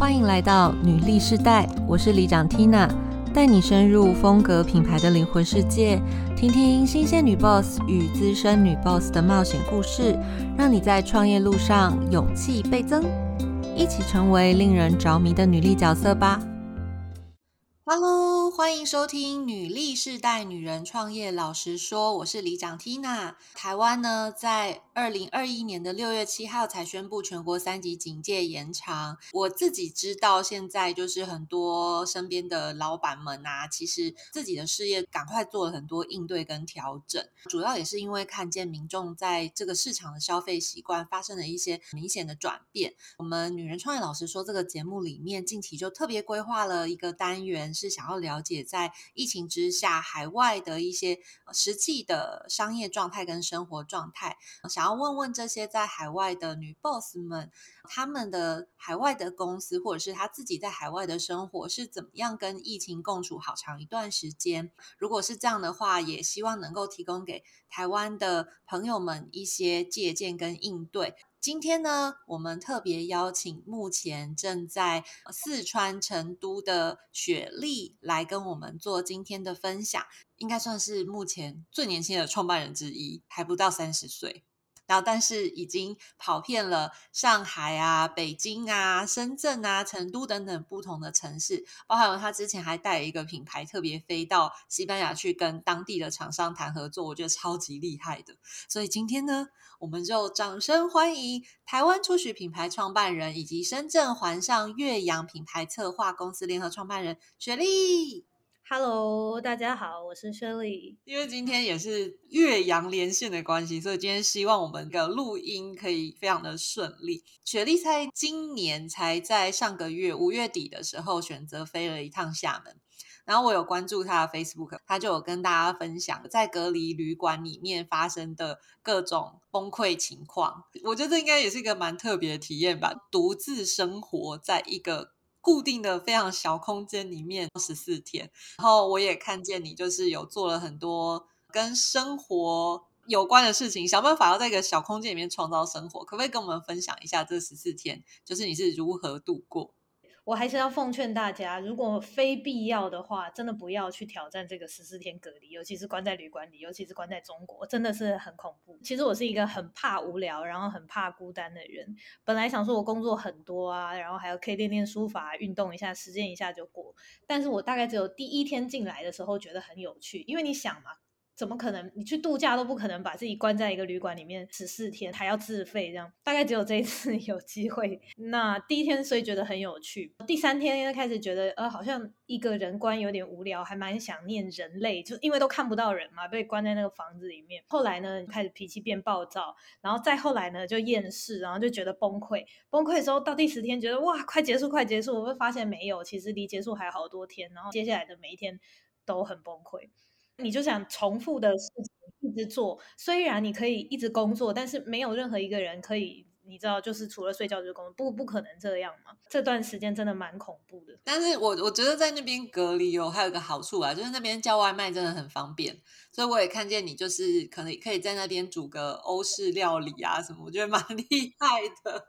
欢迎来到女力世代，我是里长 Tina， 带你深入风格品牌的灵魂世界，听听新鲜女 boss 与资深女 boss 的冒险故事，让你在创业路上勇气倍增，一起成为令人着迷的女力角色吧。Hello， 欢迎收听女力世代女人创业老实说，我是里长 Tina。台湾呢，在2021年的6月7号才宣布全国3级警戒延长。我自己知道现在就是很多身边的老板们啊，其实自己的事业赶快做了很多应对跟调整，主要也是因为看见民众在这个市场的消费习惯发生了一些明显的转变。我们女人创业老实说这个节目里面近期就特别规划了一个单元，是想要了解在疫情之下海外的一些实际的商业状态跟生活状态，想要问问这些在海外的女 boss 们，她们的海外的公司或者是她自己在海外的生活是怎么样跟疫情共处好长一段时间。如果是这样的话，也希望能够提供给台湾的朋友们一些借鉴跟应对。今天呢，我们特别邀请目前正在四川成都的雪莉来跟我们做今天的分享，应该算是目前最年轻的创办人之一，还不到30岁，然后但是已经跑遍了上海啊、北京啊、深圳啊、成都等等不同的城市，包含他之前还带了一个品牌特别飞到西班牙去跟当地的厂商谈合作，我觉得超级厉害的。所以今天呢，我们就掌声欢迎台湾初许品牌创办人以及深圳环上岳阳品牌策划公司联合创办人雪莉。Hello， 大家好，我是雪莉。因为今天也是岳阳连线的关系，所以今天希望我们的录音可以非常的顺利。雪莉在今年才在上个月5月底的时候选择飞了一趟厦门。然后我有关注他的 Facebook， 他就有跟大家分享在隔离旅馆里面发生的各种崩溃情况。我觉得这应该也是一个蛮特别的体验吧，独自生活在一个固定的非常小空间里面14天。然后我也看见你就是有做了很多跟生活有关的事情，想办法要在一个小空间里面创造生活。可不可以跟我们分享一下这14天，就是你是如何度过？我还是要奉劝大家，如果非必要的话，真的不要去挑战这个14天隔离，尤其是关在旅馆里，尤其是关在中国，真的是很恐怖。其实我是一个很怕无聊，然后很怕孤单的人。本来想说我工作很多啊，然后还有可以练练书法、运动一下、实践一下就过。但是我大概只有第1天进来的时候觉得很有趣，因为你想嘛，怎么可能？你去度假都不可能把自己关在一个旅馆里面14天，还要自费这样。大概只有这一次有机会。那第1天所以觉得很有趣，第3天开始觉得好像一个人关有点无聊，还蛮想念人类，就因为都看不到人嘛，被关在那个房子里面。后来呢，开始脾气变暴躁，然后再后来呢就厌世，然后就觉得崩溃。崩溃的时候到第10天觉得哇，快结束，我会发现没有，其实离结束还有好多天。然后接下来的每一天都很崩溃。你就想重复的事情一直做，虽然你可以一直工作，但是没有任何一个人可以，你知道，就是除了睡觉就是工作，不可能这样嘛。这段时间真的蛮恐怖的。但是我觉得在那边隔离还有一个好处啊，就是那边叫外卖真的很方便，所以我也看见你就是可以在那边煮个欧式料理啊什么，我觉得蛮厉害的。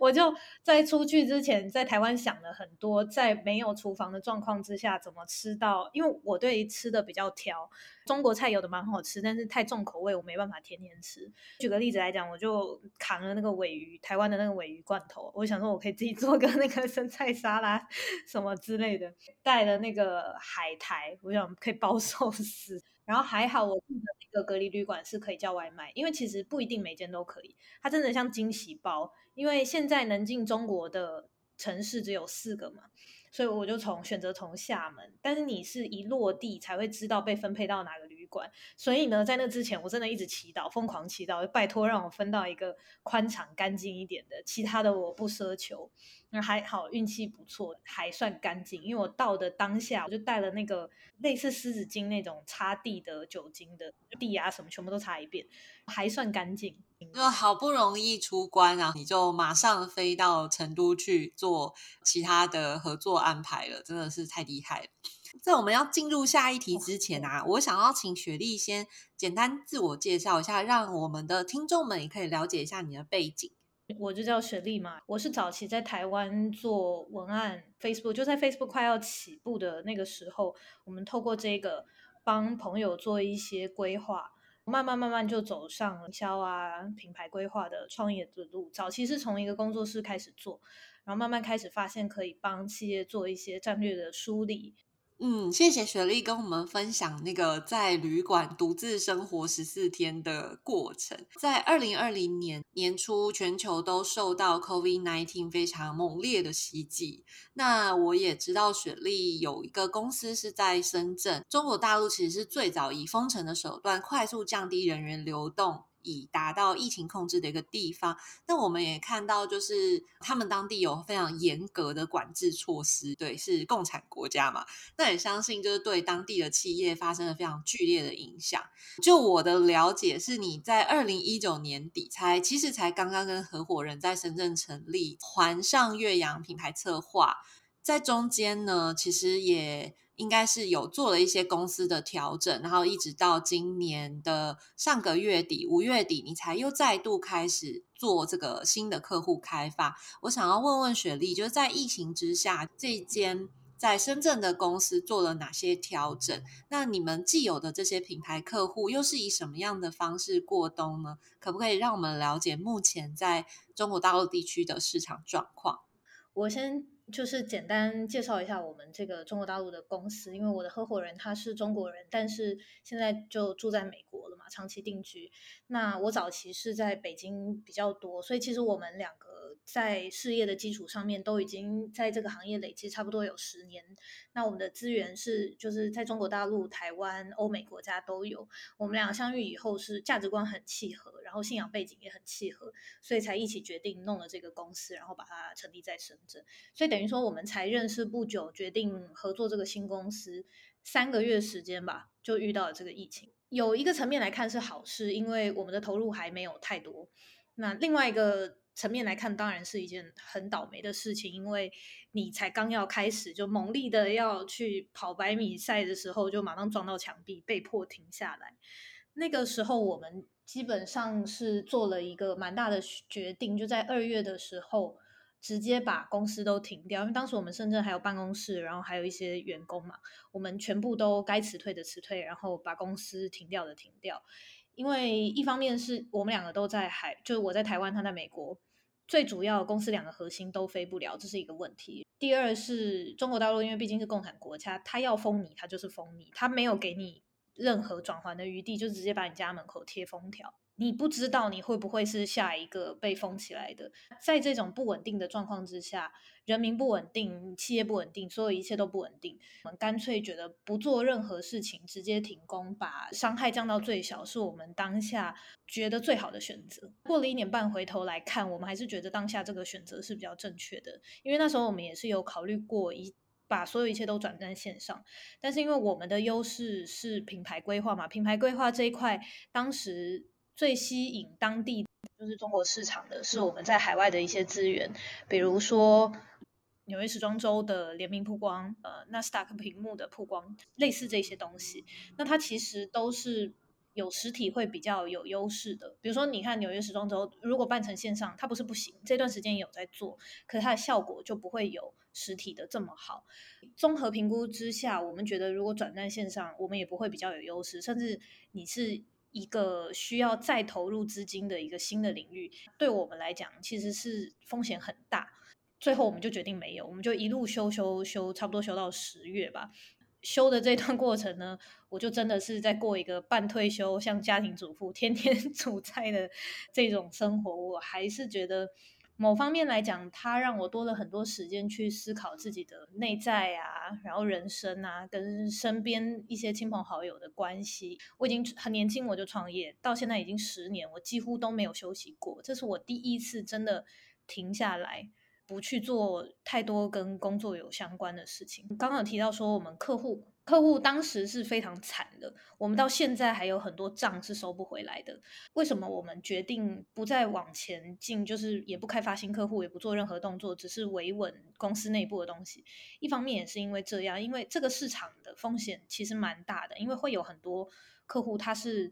我就在出去之前在台湾想了很多，在没有厨房的状况之下怎么吃到，因为我对吃的比较挑，中国菜有的蛮好吃，但是太重口味我没办法天天吃。举个例子来讲，我就扛了那个鲔鱼，台湾的那个鲔鱼罐头，我想说我可以自己做个那个生菜沙拉什么之类的，带了那个海苔，我想可以包寿司。然后还好我住的那个隔离旅馆是可以叫外卖，因为其实不一定每间都可以，它真的像惊喜包，因为现在能进中国的城市只有4个嘛，所以我就选择从厦门，但是你是一落地才会知道被分配到哪个旅馆，所以呢，在那之前我真的一直疯狂祈祷，拜托让我分到一个宽敞干净一点的，其他的我不奢求。那还好运气不错，还算干净，因为我到的当下我就带了那个类似湿纸巾那种擦地的酒精的，地啊什么全部都擦一遍，还算干净。就好不容易出关，然后你就马上飞到成都去做其他的合作安排了，真的是太厉害了。在我们要进入下一题之前啊，我想要请雪莉先简单自我介绍一下，让我们的听众们也可以了解一下你的背景。我就叫雪莉嘛，我是早期在台湾做文案 Facebook， 就在 Facebook 快要起步的那个时候，我们透过这个帮朋友做一些规划，慢慢就走上营销啊、品牌规划的创业的路。早期是从一个工作室开始做，然后慢慢开始发现可以帮企业做一些战略的梳理。谢谢雪莉跟我们分享那个在旅馆独自生活14天的过程。在2020年年初，全球都受到 COVID-19 非常猛烈的袭击。那我也知道雪莉有一个公司是在深圳，中国大陆其实是最早以封城的手段快速降低人员流动，以达到疫情控制的一个地方。那我们也看到，就是他们当地有非常严格的管制措施，对，是共产国家嘛，那也相信就是对当地的企业发生了非常剧烈的影响。就我的了解是，你在2019年底其实才刚刚跟合伙人在深圳成立环上岳阳品牌策划，在中间呢其实也应该是有做了一些公司的调整，然后一直到今年的上个月底5月底，你才又再度开始做这个新的客户开发。我想要问问雪莉，就是在疫情之下，这一间在深圳的公司做了哪些调整？那你们既有的这些品牌客户又是以什么样的方式过冬呢？可不可以让我们了解目前在中国大陆地区的市场状况？我先就是简单介绍一下我们这个中国大陆的公司，因为我的合伙人他是中国人，但是现在就住在美国了嘛，长期定居。那我早期是在北京比较多，所以其实我们两个在事业的基础上面都已经在这个行业累积差不多有10年。那我们的资源是就是在中国大陆、台湾、欧美国家都有。我们俩相遇以后是价值观很契合，然后信仰背景也很契合，所以才一起决定弄了这个公司，然后把它成立在深圳。所以等于说我们才认识不久，决定合作这个新公司3个月时间吧，就遇到了这个疫情。有一个层面来看是好事，因为我们的投入还没有太多。那另外一个层面来看，当然是一件很倒霉的事情，因为你才刚要开始就猛力的要去跑100米赛的时候，就马上撞到墙壁，被迫停下来。那个时候我们基本上是做了一个蛮大的决定，就在2月的时候直接把公司都停掉，因为当时我们深圳还有办公室，然后还有一些员工嘛，我们全部都该辞退的辞退，然后把公司停掉的停掉。因为一方面是我们两个都在就是我在台湾，他在美国，最主要公司两个核心都飞不了，这是一个问题。第二是中国大陆因为毕竟是共产国家，他要封你他就是封你，他没有给你任何转圜的余地，就直接把你家门口贴封条。你不知道你会不会是下一个被封起来的。在这种不稳定的状况之下，人民不稳定，企业不稳定，所有一切都不稳定，我们干脆觉得不做任何事情，直接停工，把伤害降到最小，是我们当下觉得最好的选择。过了1年半回头来看，我们还是觉得当下这个选择是比较正确的，因为那时候我们也是有考虑过把所有一切都转在线上，但是因为我们的优势是品牌规划嘛，品牌规划这一块当时最吸引当地就是中国市场的是我们在海外的一些资源，比如说纽约时装周的联名曝光，NASDAQ 屏幕的曝光，类似这些东西。那它其实都是有实体会比较有优势的。比如说你看纽约时装周如果办成线上，它不是不行，这段时间也有在做，可是它的效果就不会有实体的这么好。综合评估之下，我们觉得如果转战线上，我们也不会比较有优势，甚至你是一个需要再投入资金的一个新的领域，对我们来讲其实是风险很大。最后我们就决定没有，我们就一路修，差不多修到10月吧。修的这段过程呢，我就真的是在过一个半退休像家庭主妇天天煮菜的这种生活。我还是觉得某方面来讲，它让我多了很多时间去思考自己的内在啊，然后人生啊，跟身边一些亲朋好友的关系。我已经很年轻我就创业，到现在已经10年，我几乎都没有休息过。这是我第一次真的停下来，不去做太多跟工作有相关的事情。刚刚有提到说我们客户当时是非常惨的，我们到现在还有很多账是收不回来的。为什么我们决定不再往前进，就是也不开发新客户，也不做任何动作，只是维稳公司内部的东西？一方面也是因为这样，因为这个市场的风险其实蛮大的，因为会有很多客户他是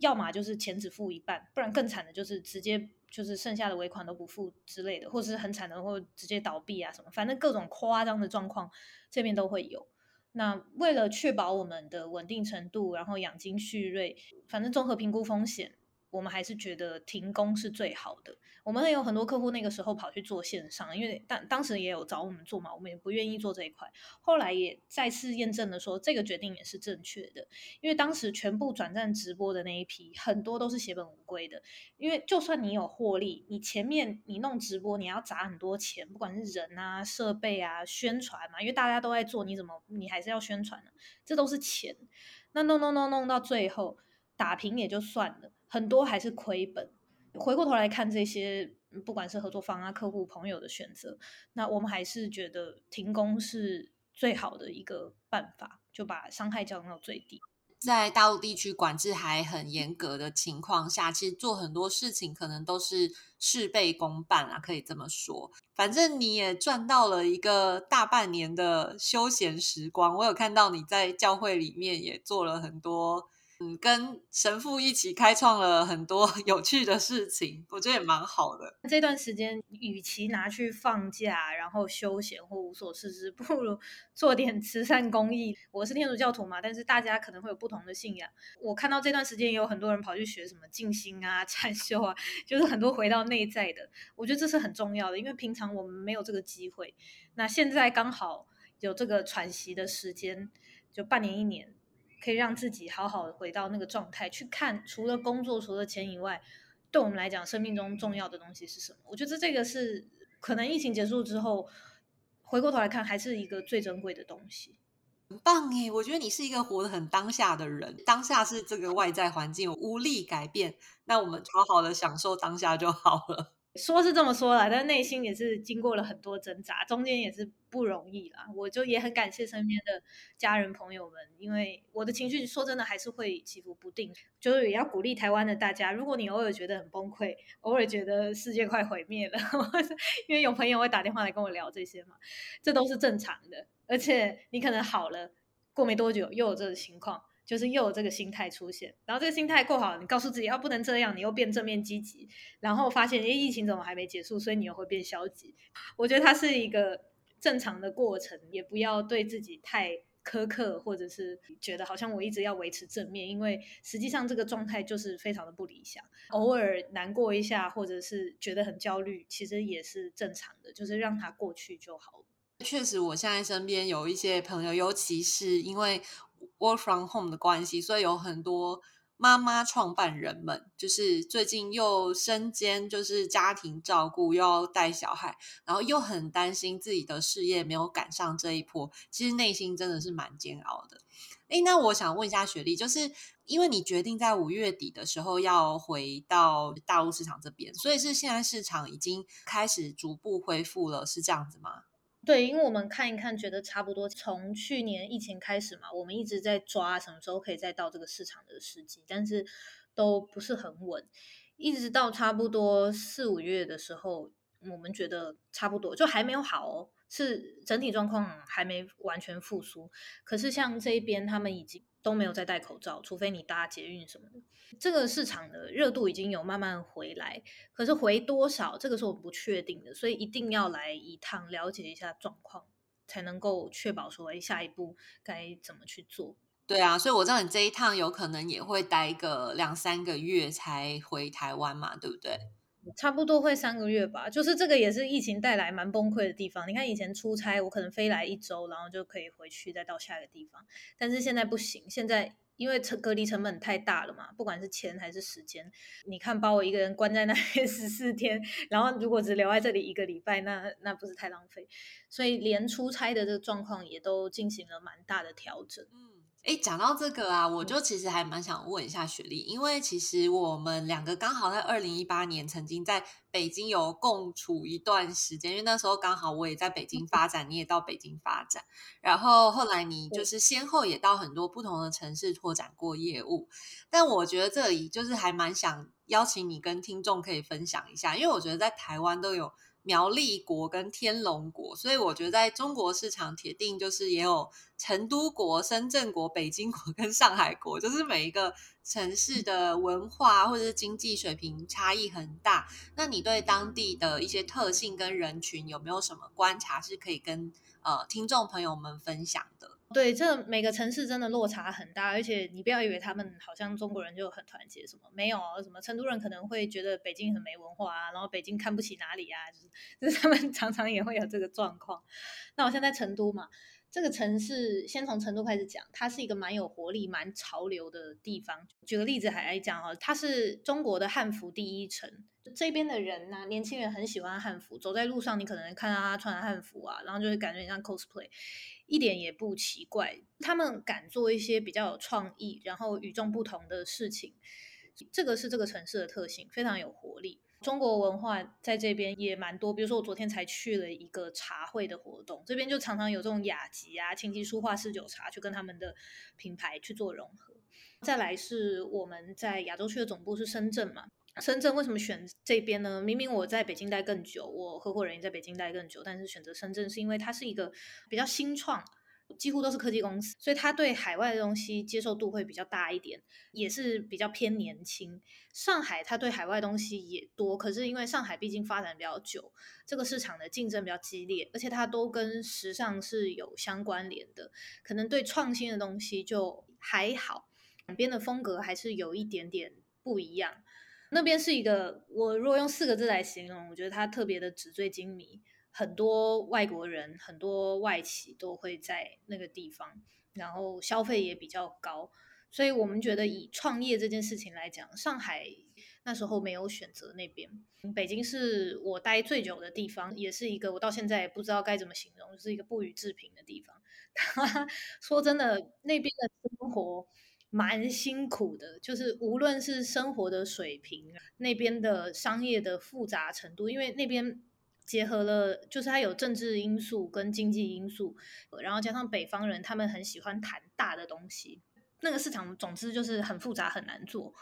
要么就是钱只付一半，不然更惨的就是直接就是剩下的尾款都不付之类的，或是很惨的或直接倒闭啊什么，反正各种夸张的状况这边都会有。那为了确保我们的稳定程度，然后养精蓄锐，反正综合评估风险，我们还是觉得停工是最好的。我们有很多客户那个时候跑去做线上，因为当时也有找我们做嘛，我们也不愿意做这一块，后来也再次验证了说这个决定也是正确的。因为当时全部转战直播的那一批很多都是血本无归的，因为就算你有获利，你前面你弄直播你要砸很多钱，不管是人啊设备啊宣传嘛，因为大家都在做，你还是要宣传啊，这都是钱。那弄到最后打平也就算了，很多还是亏本。回过头来看这些不管是合作方啊客户朋友的选择，那我们还是觉得停工是最好的一个办法，就把伤害降到最低。在大陆地区管制还很严格的情况下，其实做很多事情可能都是事倍功半啊，可以这么说。反正你也赚到了一个大半年的休闲时光，我有看到你在教会里面也做了很多跟神父一起开创了很多有趣的事情，我觉得也蛮好的。这段时间与其拿去放假然后休闲或无所事事，不如做点慈善公益。我是天主教徒嘛，但是大家可能会有不同的信仰。我看到这段时间也有很多人跑去学什么静心啊禅修啊，就是很多回到内在的，我觉得这是很重要的，因为平常我们没有这个机会。那现在刚好有这个喘息的时间，就半年一年可以让自己好好回到那个状态，去看除了工作除了钱以外，对我们来讲生命中重要的东西是什么。我觉得这个是可能疫情结束之后回过头来看还是一个最珍贵的东西。很棒耶，我觉得你是一个活得很当下的人。当下是这个外在环境无力改变，那我们好好的享受当下就好了。说是这么说啦，但内心也是经过了很多挣扎，中间也是不容易啦。我就也很感谢身边的家人朋友们，因为我的情绪说真的还是会起伏不定，就是也要鼓励台湾的大家，如果你偶尔觉得很崩溃，偶尔觉得世界快毁灭了因为有朋友会打电话来跟我聊这些嘛，这都是正常的。而且你可能好了过没多久又有这个情况，就是又有这个心态出现，然后这个心态过好，你告诉自己不能这样，你又变正面积极，然后发现疫情怎么还没结束，所以你又会变消极。我觉得它是一个正常的过程，也不要对自己太苛刻，或者是觉得好像我一直要维持正面，因为实际上这个状态就是非常的不理想。偶尔难过一下或者是觉得很焦虑其实也是正常的，就是让它过去就好了。确实我现在身边有一些朋友，尤其是因为work from home 的关系，所以有很多妈妈创办人们就是最近又身兼就是家庭照顾，又要带小孩，然后又很担心自己的事业没有赶上这一波，其实内心真的是蛮煎熬的。那我想问一下雪莉，就是因为你决定在5月底的时候要回到大陆市场这边，所以是现在市场已经开始逐步恢复了，是这样子吗？对，因为我们看一看觉得差不多，从去年疫情开始嘛，我们一直在抓什么时候可以再到这个市场的时机，但是都不是很稳，一直到差不多4、5月的时候，我们觉得差不多就还没有好哦，是整体状况还没完全复苏。可是像这边他们已经都没有在戴口罩，除非你搭捷运什么的，这个市场的热度已经有慢慢回来，可是回多少这个是我们不确定的，所以一定要来一趟了解一下状况，才能够确保说下一步该怎么去做。对啊，所以我知道你这一趟有可能也会待个2、3个月才回台湾嘛，对不对？差不多会3个月吧，就是这个也是疫情带来蛮崩溃的地方。你看以前出差我可能飞来1周然后就可以回去再到下一个地方，但是现在不行，现在因为隔离成本太大了嘛，不管是钱还是时间，你看把我一个人关在那边14天，然后如果只留在这里1个礼拜，那不是太浪费，所以连出差的这个状况也都进行了蛮大的调整。讲到这个啊，我就其实还蛮想问一下雪莉，因为其实我们两个刚好在2018年曾经在北京有共处一段时间，因为那时候刚好我也在北京发展，你也到北京发展，然后后来你就是先后也到很多不同的城市拓展过业务。但我觉得这里就是还蛮想邀请你跟听众可以分享一下，因为我觉得在台湾都有苗栗国跟天龙国，所以我觉得在中国市场铁定就是也有成都国、深圳国、北京国跟上海国，就是每一个城市的文化或者是经济水平差异很大。那你对当地的一些特性跟人群有没有什么观察是可以跟听众朋友们分享的？对，这每个城市真的落差很大，而且你不要以为他们好像中国人就很团结什么，没有什么成都人可能会觉得北京很没文化啊，然后北京看不起哪里啊，就是他们常常也会有这个状况。那我现在成都嘛，这个城市先从成都开始讲，它是一个蛮有活力蛮潮流的地方。举个例子来讲，它是中国的汉服第一城，这边的人，年轻人很喜欢汉服，走在路上你可能看到他穿汉服啊，然后就会感觉像 cosplay， 一点也不奇怪。他们敢做一些比较有创意然后与众不同的事情，这个是这个城市的特性，非常有活力。中国文化在这边也蛮多，比如说我昨天才去了一个茶会的活动，这边就常常有这种雅集啊、琴棋书画侍酒茶去跟他们的品牌去做融合。再来是我们在亚洲区的总部是深圳嘛，深圳为什么选这边呢？明明我在北京待更久，我合伙人也在北京待更久，但是选择深圳是因为它是一个比较新创，几乎都是科技公司，所以他对海外的东西接受度会比较大一点，也是比较偏年轻。上海他对海外东西也多，可是因为上海毕竟发展比较久，这个市场的竞争比较激烈，而且它都跟时尚是有相关联的，可能对创新的东西就还好，两边的风格还是有一点点不一样。那边是一个，我如果用4个字来形容，我觉得它特别的纸醉金迷，很多外国人、很多外企都会在那个地方，然后消费也比较高，所以我们觉得以创业这件事情来讲，上海那时候没有选择那边。北京是我待最久的地方，也是一个我到现在也不知道该怎么形容，就是一个不予置评的地方。说真的，那边的生活蛮辛苦的，就是无论是生活的水平，那边的商业的复杂程度，因为那边结合了就是它有政治因素跟经济因素，然后加上北方人他们很喜欢谈大的东西，那个市场总之就是很复杂很难做。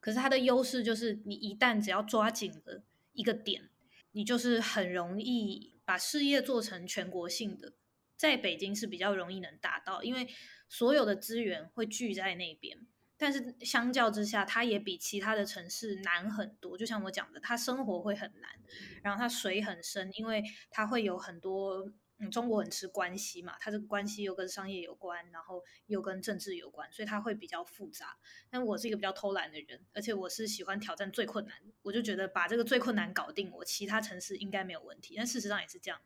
可是它的优势就是你一旦只要抓紧了一个点，你就是很容易把事业做成全国性的，在北京是比较容易能达到，因为所有的资源会聚在那边。但是相较之下，它也比其他的城市难很多，就像我讲的，它生活会很难，然后它水很深，因为它会有很多中国很吃关系嘛，它这个关系又跟商业有关，然后又跟政治有关，所以它会比较复杂。但我是一个比较偷懒的人，而且我是喜欢挑战最困难，我就觉得把这个最困难搞定，我其他城市应该没有问题。但事实上也是这样，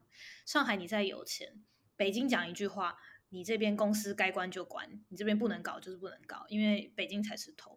上海你再有钱，北京讲一句话，你这边公司该关就关，你这边不能搞就是不能搞，因为北京才是头。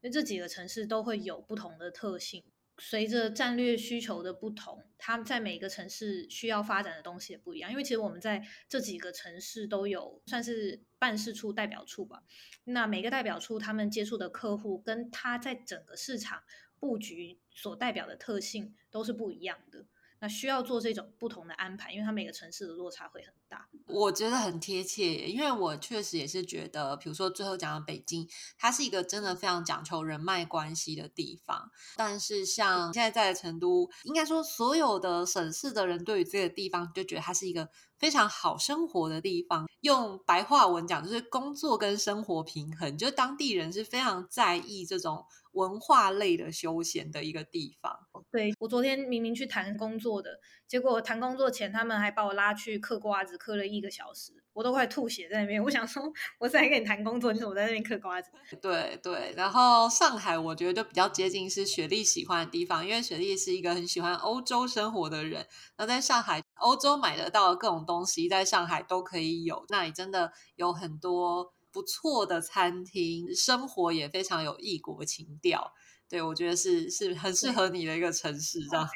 因为这几个城市都会有不同的特性，随着战略需求的不同，他们在每个城市需要发展的东西也不一样。因为其实我们在这几个城市都有算是办事处、代表处吧，那每个代表处他们接触的客户跟他在整个市场布局所代表的特性都是不一样的，那需要做这种不同的安排，因为它每个城市的落差会很大。我觉得很贴切，因为我确实也是觉得，比如说最后讲的北京，它是一个真的非常讲求人脉关系的地方。但是像现在在成都，应该说所有的省市的人对于这个地方就觉得它是一个非常好生活的地方。用白话文讲就是工作跟生活平衡，就当地人是非常在意这种文化类的休闲的一个地方。对，我昨天明明去谈工作的，结果谈工作前他们还把我拉去嗑瓜子，嗑了1个小时，我都快吐血在那边。我想说我是来跟你谈工作，你怎么在那边嗑瓜子？对对。然后上海我觉得就比较接近是雪莉喜欢的地方，因为雪莉是一个很喜欢欧洲生活的人，那在上海欧洲买得到的各种东西在上海都可以有，那里真的有很多不错的餐厅，生活也非常有异国情调。对，我觉得是很适合你的一个城市这样。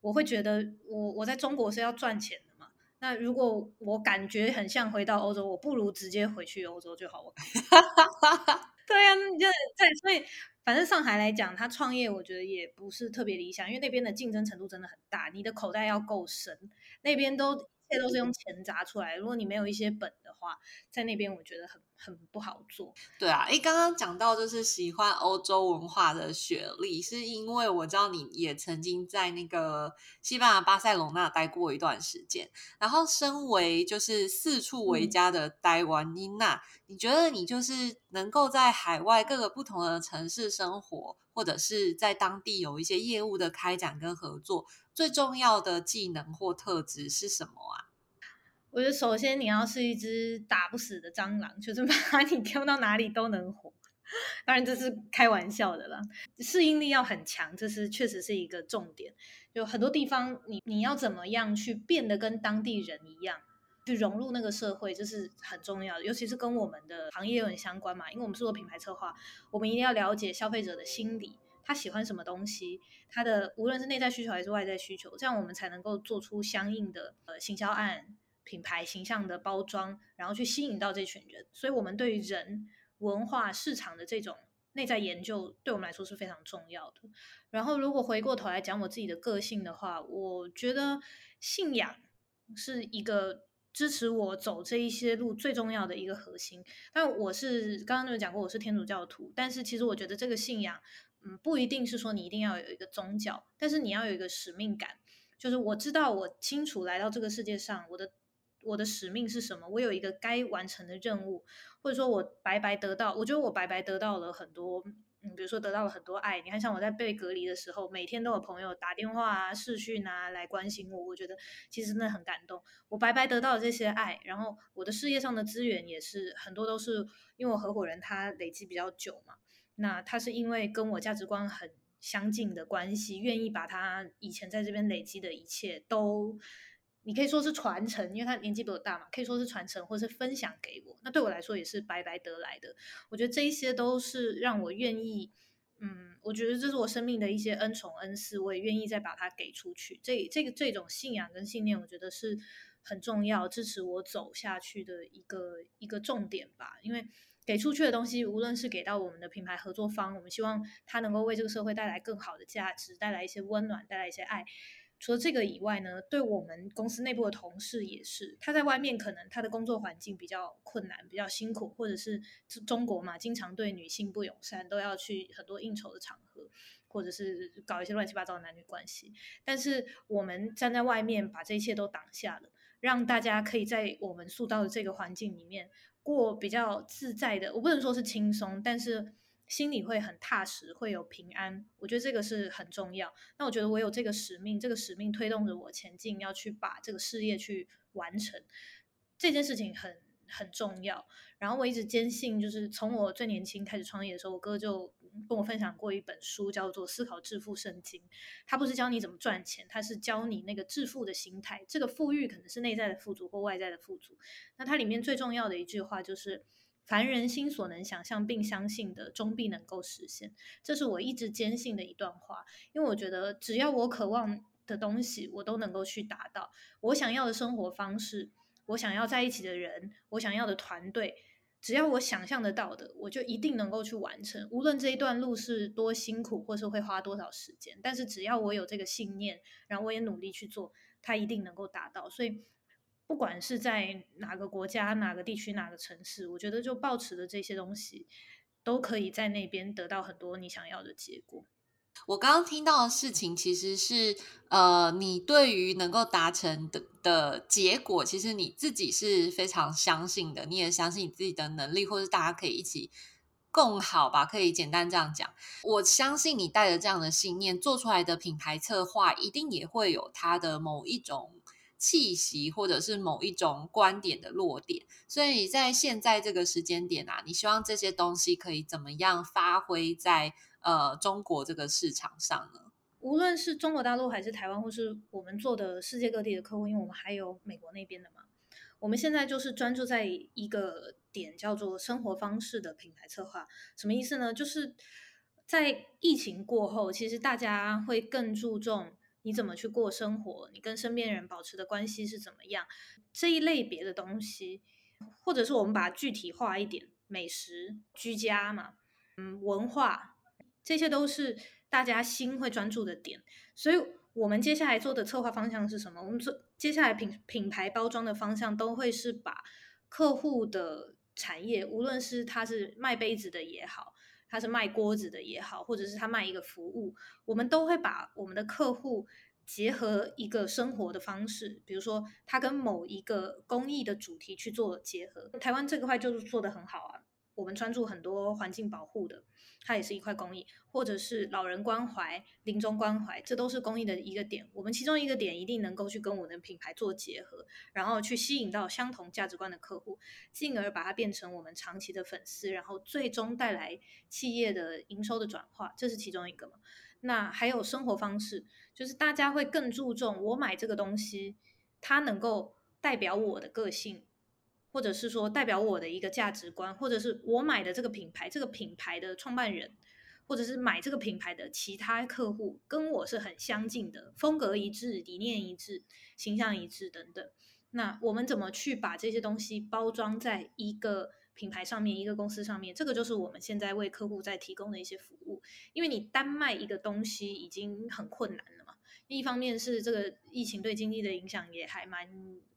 我会觉得我在中国是要赚钱的嘛，那如果我感觉很像回到欧洲，我不如直接回去欧洲就好。对啊，所以反正上海来讲，他创业我觉得也不是特别理想，因为那边的竞争程度真的很大，你的口袋要够深，那边都切都是用钱砸出来，如果你没有一些本的话，在那边我觉得很不好做。对啊，刚刚讲到就是喜欢欧洲文化的雪莉，是因为我知道你也曾经在那个西班牙巴塞隆纳待过一段时间，然后身为就是四处为家的台湾妮娜，你觉得你就是能够在海外各个不同的城市生活，或者是在当地有一些业务的开展跟合作，最重要的技能或特质是什么啊？我觉得首先你要是一只打不死的蟑螂，就是把你丢到哪里都能活，当然这是开玩笑的啦。适应力要很强，这是确实是一个重点。有很多地方你要怎么样去变得跟当地人一样，去融入那个社会，这是很重要的，尤其是跟我们的行业很相关嘛，因为我们是做品牌策划，我们一定要了解消费者的心理，他喜欢什么东西，他的无论是内在需求还是外在需求，这样我们才能够做出相应的行销案、品牌形象的包装，然后去吸引到这群人。所以我们对于人、文化、市场的这种内在研究，对我们来说是非常重要的。然后如果回过头来讲我自己的个性的话，我觉得信仰是一个支持我走这一些路最重要的一个核心。但我是刚刚有讲过我是天主教徒，但是其实我觉得这个信仰不一定是说你一定要有一个宗教，但是你要有一个使命感，就是我知道我清楚来到这个世界上我的使命是什么，我有一个该完成的任务，或者说我觉得我白白得到了很多比如说得到了很多爱。你看像我在被隔离的时候，每天都有朋友打电话啊、视讯啊来关心我，我觉得其实真的很感动，我白白得到了这些爱。然后我的事业上的资源也是很多都是因为我合伙人他累积比较久嘛，那他是因为跟我价值观很相近的关系，愿意把他以前在这边累积的一切都，你可以说是传承，因为他年纪比我大嘛，可以说是传承或是分享给我，那对我来说也是白白得来的。我觉得这一些都是让我愿意我觉得这是我生命的一些恩宠恩赐，我也愿意再把它给出去。这种信仰跟信念我觉得是很重要，支持我走下去的一个重点吧。因为给出去的东西，无论是给到我们的品牌合作方，我们希望它能够为这个社会带来更好的价值，带来一些温暖，带来一些爱。除了这个以外呢，对我们公司内部的同事也是，他在外面可能他的工作环境比较困难，比较辛苦，或者是中国嘛，经常对女性不友善，都要去很多应酬的场合，或者是搞一些乱七八糟的男女关系。但是我们站在外面把这一切都挡下了，让大家可以在我们塑造的这个环境里面过比较自在的，我不能说是轻松，但是心里会很踏实，会有平安，我觉得这个是很重要。那我觉得我有这个使命，这个使命推动着我前进，要去把这个事业去完成，这件事情很重要。然后我一直坚信，就是从我最年轻开始创业的时候，我哥就跟我分享过一本书，叫做《思考致富圣经》。它不是教你怎么赚钱，它是教你那个致富的心态。这个富裕可能是内在的富足或外在的富足。那它里面最重要的一句话就是，凡人心所能想象并相信的，终必能够实现。这是我一直坚信的一段话，因为我觉得只要我渴望的东西，我都能够去达到。我想要的生活方式，我想要在一起的人，我想要的团队，只要我想象得到的，我就一定能够去完成。无论这一段路是多辛苦，或是会花多少时间，但是只要我有这个信念，然后我也努力去做，它一定能够达到。所以不管是在哪个国家、哪个地区、哪个城市，我觉得就抱持着这些东西，都可以在那边得到很多你想要的结果。我刚刚听到的事情其实是你对于能够达成的结果，其实你自己是非常相信的，你也相信你自己的能力，或是大家可以一起共好吧，可以简单这样讲。我相信你带着这样的信念做出来的品牌策划，一定也会有它的某一种气息，或者是某一种观点的落点。所以在现在这个时间点啊，你希望这些东西可以怎么样发挥在中国这个市场上呢？无论是中国大陆还是台湾，或是我们做的世界各地的客户，因为我们还有美国那边的嘛，我们现在就是专注在一个点，叫做生活方式的品牌策划。什么意思呢？就是在疫情过后，其实大家会更注重你怎么去过生活，你跟身边人保持的关系是怎么样，这一类别的东西，或者是我们把它具体化一点，美食、居家嘛，文化，这些都是大家心会专注的点。所以我们接下来做的策划方向是什么？我们接下来品牌包装的方向都会是把客户的产业，无论是他是卖杯子的也好，他是卖锅子的也好，或者是他卖一个服务，我们都会把我们的客户结合一个生活的方式，比如说他跟某一个公益的主题去做结合。台湾这个块就是做得很好啊，我们专注很多环境保护的，它也是一块公益，或者是老人关怀、临终关怀，这都是公益的一个点。我们其中一个点一定能够去跟我们的品牌做结合，然后去吸引到相同价值观的客户，进而把它变成我们长期的粉丝，然后最终带来企业的营收的转化，这是其中一个嘛。那还有生活方式，就是大家会更注重我买这个东西，它能够代表我的个性，或者是说代表我的一个价值观，或者是我买的这个品牌，这个品牌的创办人，或者是买这个品牌的其他客户跟我是很相近的，风格一致、理念一致、形象一致等等。那我们怎么去把这些东西包装在一个品牌上面，一个公司上面，这个就是我们现在为客户在提供的一些服务。因为你单卖一个东西已经很困难了嘛，一方面是这个疫情对经济的影响也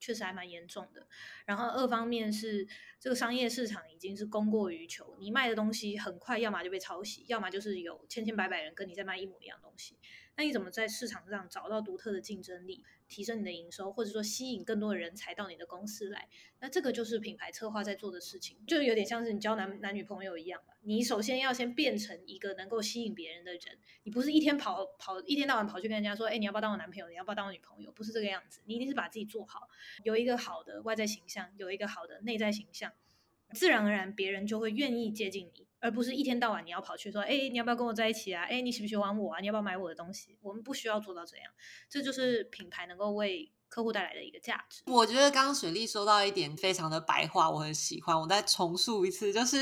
确实还蛮严重的，然后二方面是这个商业市场已经是供过于求，你卖的东西很快要么就被抄袭，要么就是有千百人跟你在卖一模一样东西，那你怎么在市场上找到独特的竞争力，提升你的营收，或者说吸引更多的人才到你的公司来，那这个就是品牌策划在做的事情，就有点像是你交男女朋友一样嘛，你首先要先变成一个能够吸引别人的人，你不是一天到晚跑去跟人家说，哎，你要不要当我男朋友，你要不要当我女朋友，不是这个样子，你一定是把自己做好，有一个好的外在形象，有一个好的内在形象，自然而然别人就会愿意接近你，而不是一天到晚你要跑去说，哎，你要不要跟我在一起啊，哎，你喜不喜欢我啊，你要不要买我的东西，我们不需要做到这样，这就是品牌能够为客户带来的一个价值。我觉得刚刚雪莉说到一点非常的白话，我很喜欢，我再重述一次，就是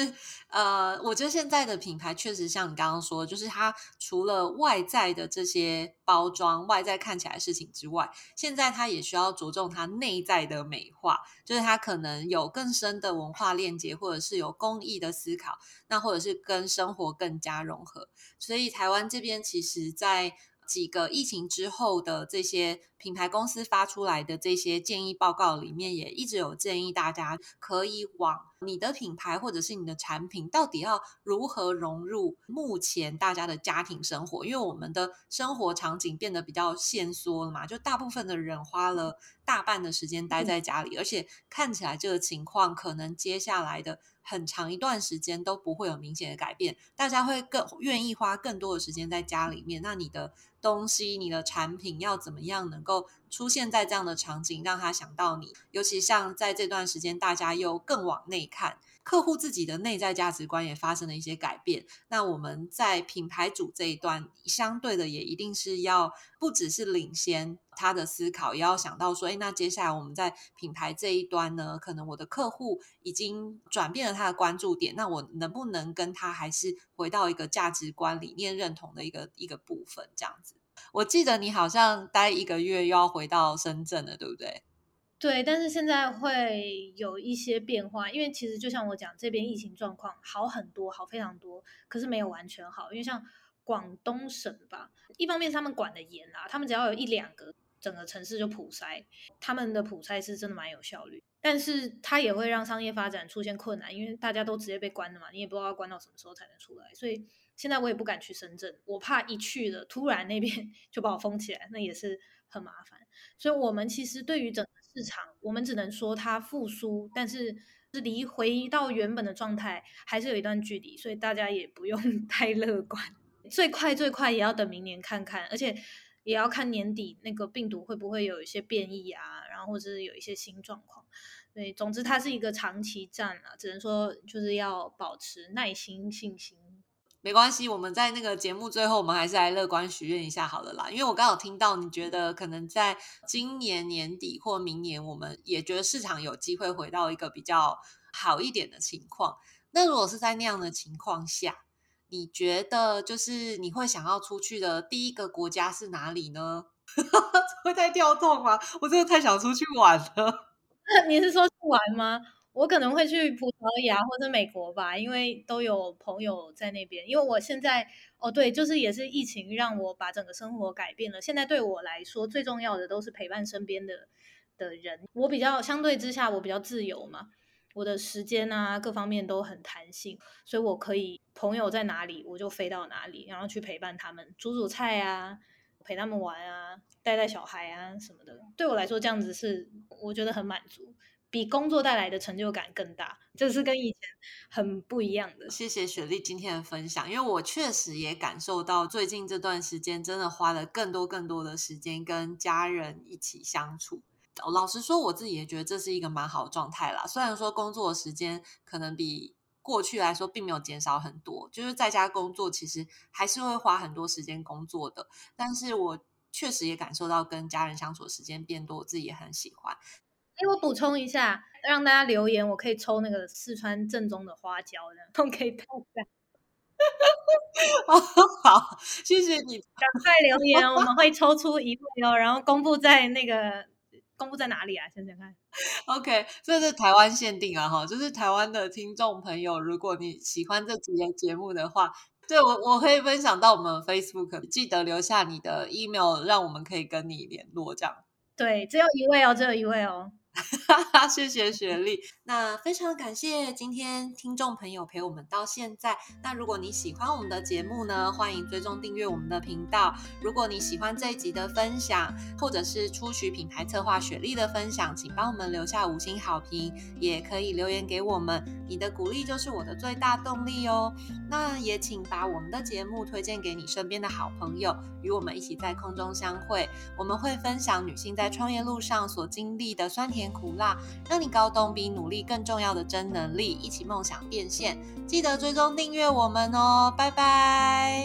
我觉得现在的品牌确实像你刚刚说，就是它除了外在的这些包装，外在看起来的事情之外，现在它也需要着重它内在的美化，就是它可能有更深的文化链接，或者是有公益的思考，那或者是跟生活更加融合。所以台湾这边其实在几个疫情之后的这些品牌公司发出来的这些建议报告里面，也一直有建议大家可以往你的品牌或者是你的产品到底要如何融入目前大家的家庭生活，因为我们的生活场景变得比较限缩了嘛，就大部分的人花了大半的时间待在家里，而且看起来这个情况可能接下来的很长一段时间都不会有明显的改变，大家会更愿意花更多的时间在家里面，那你的东西，你的产品要怎么样能够出现在这样的场景，让他想到你，尤其像在这段时间大家又更往内看，客户自己的内在价值观也发生了一些改变，那我们在品牌主这一段相对的也一定是要不只是领先他的思考，也要想到说，那接下来我们在品牌这一端呢，可能我的客户已经转变了他的关注点，那我能不能跟他还是回到一个价值观理念认同的一个部分这样子。我记得你好像待1个月又要回到深圳了，对不对？对，但是现在会有一些变化，因为其实就像我讲，这边疫情状况好很多，好非常多，可是没有完全好，因为像广东省吧，一方面他们管得严啊，他们只要有1-2个整个城市就普筛，他们的普筛是真的蛮有效率，但是它也会让商业发展出现困难，因为大家都直接被关了嘛，你也不知道要关到什么时候才能出来，所以现在我也不敢去深圳，我怕一去了突然那边就把我封起来，那也是很麻烦。所以我们其实对于整个市场，我们只能说它复苏，但是离回到原本的状态还是有一段距离，所以大家也不用太乐观，最快也要等明年看看，而且也要看年底那个病毒会不会有一些变异啊，然后或者是有一些新状况，所以总之它是一个长期战啊，只能说就是要保持耐心、信心。没关系，我们在那个节目最后我们还是来乐观许愿一下好了啦，因为我刚好听到你觉得可能在今年年底或明年我们也觉得市场有机会回到一个比较好一点的情况，那如果是在那样的情况下，你觉得就是你会想要出去的第一个国家是哪里呢？会在跳动吗？我真的太想出去玩了。你是说去玩吗？我可能会去葡萄牙或者美国吧，因为都有朋友在那边。因为我现在对，就是也是疫情让我把整个生活改变了。现在对我来说最重要的都是陪伴身边的人。我比较相对之下我比较自由嘛，我的时间啊各方面都很弹性，所以我可以朋友在哪里我就飞到哪里，然后去陪伴他们，煮菜啊，陪他们玩啊，带小孩啊什么的。对我来说这样子是我觉得很满足，比工作带来的成就感更大，这是跟以前很不一样的。谢谢雪莉今天的分享，因为我确实也感受到最近这段时间真的花了更多的时间跟家人一起相处。老实说我自己也觉得这是一个蛮好的状态啦，虽然说工作的时间可能比过去来说并没有减少很多，就是在家工作其实还是会花很多时间工作的，但是我确实也感受到跟家人相处的时间变多，我自己也很喜欢。我补充一下，让大家留言，我可以抽那个四川正宗的花椒的，送给大家。好，谢谢你，赶快留言，我们会抽出一位哦，然后公布在哪里啊？想想看。OK， 这是台湾限定啊，哈，就是台湾的听众朋友，如果你喜欢这集的节目的话。对，我可以分享到我们 Facebook， 记得留下你的 email， 让我们可以跟你联络这样。对，只有一位哦。谢谢雪莉，那非常感谢今天听众朋友陪我们到现在。那如果你喜欢我们的节目呢，欢迎追踪订阅我们的频道。如果你喜欢这一集的分享，或者是出取品牌策划雪莉的分享，请帮我们留下5星好评，也可以留言给我们，你的鼓励就是我的最大动力哦。那也请把我们的节目推荐给你身边的好朋友，与我们一起在空中相会。我们会分享女性在创业路上所经历的酸甜苦辣，让你搞懂比努力更重要的真能力，一起梦想变现。记得追踪订阅我们哦，拜拜。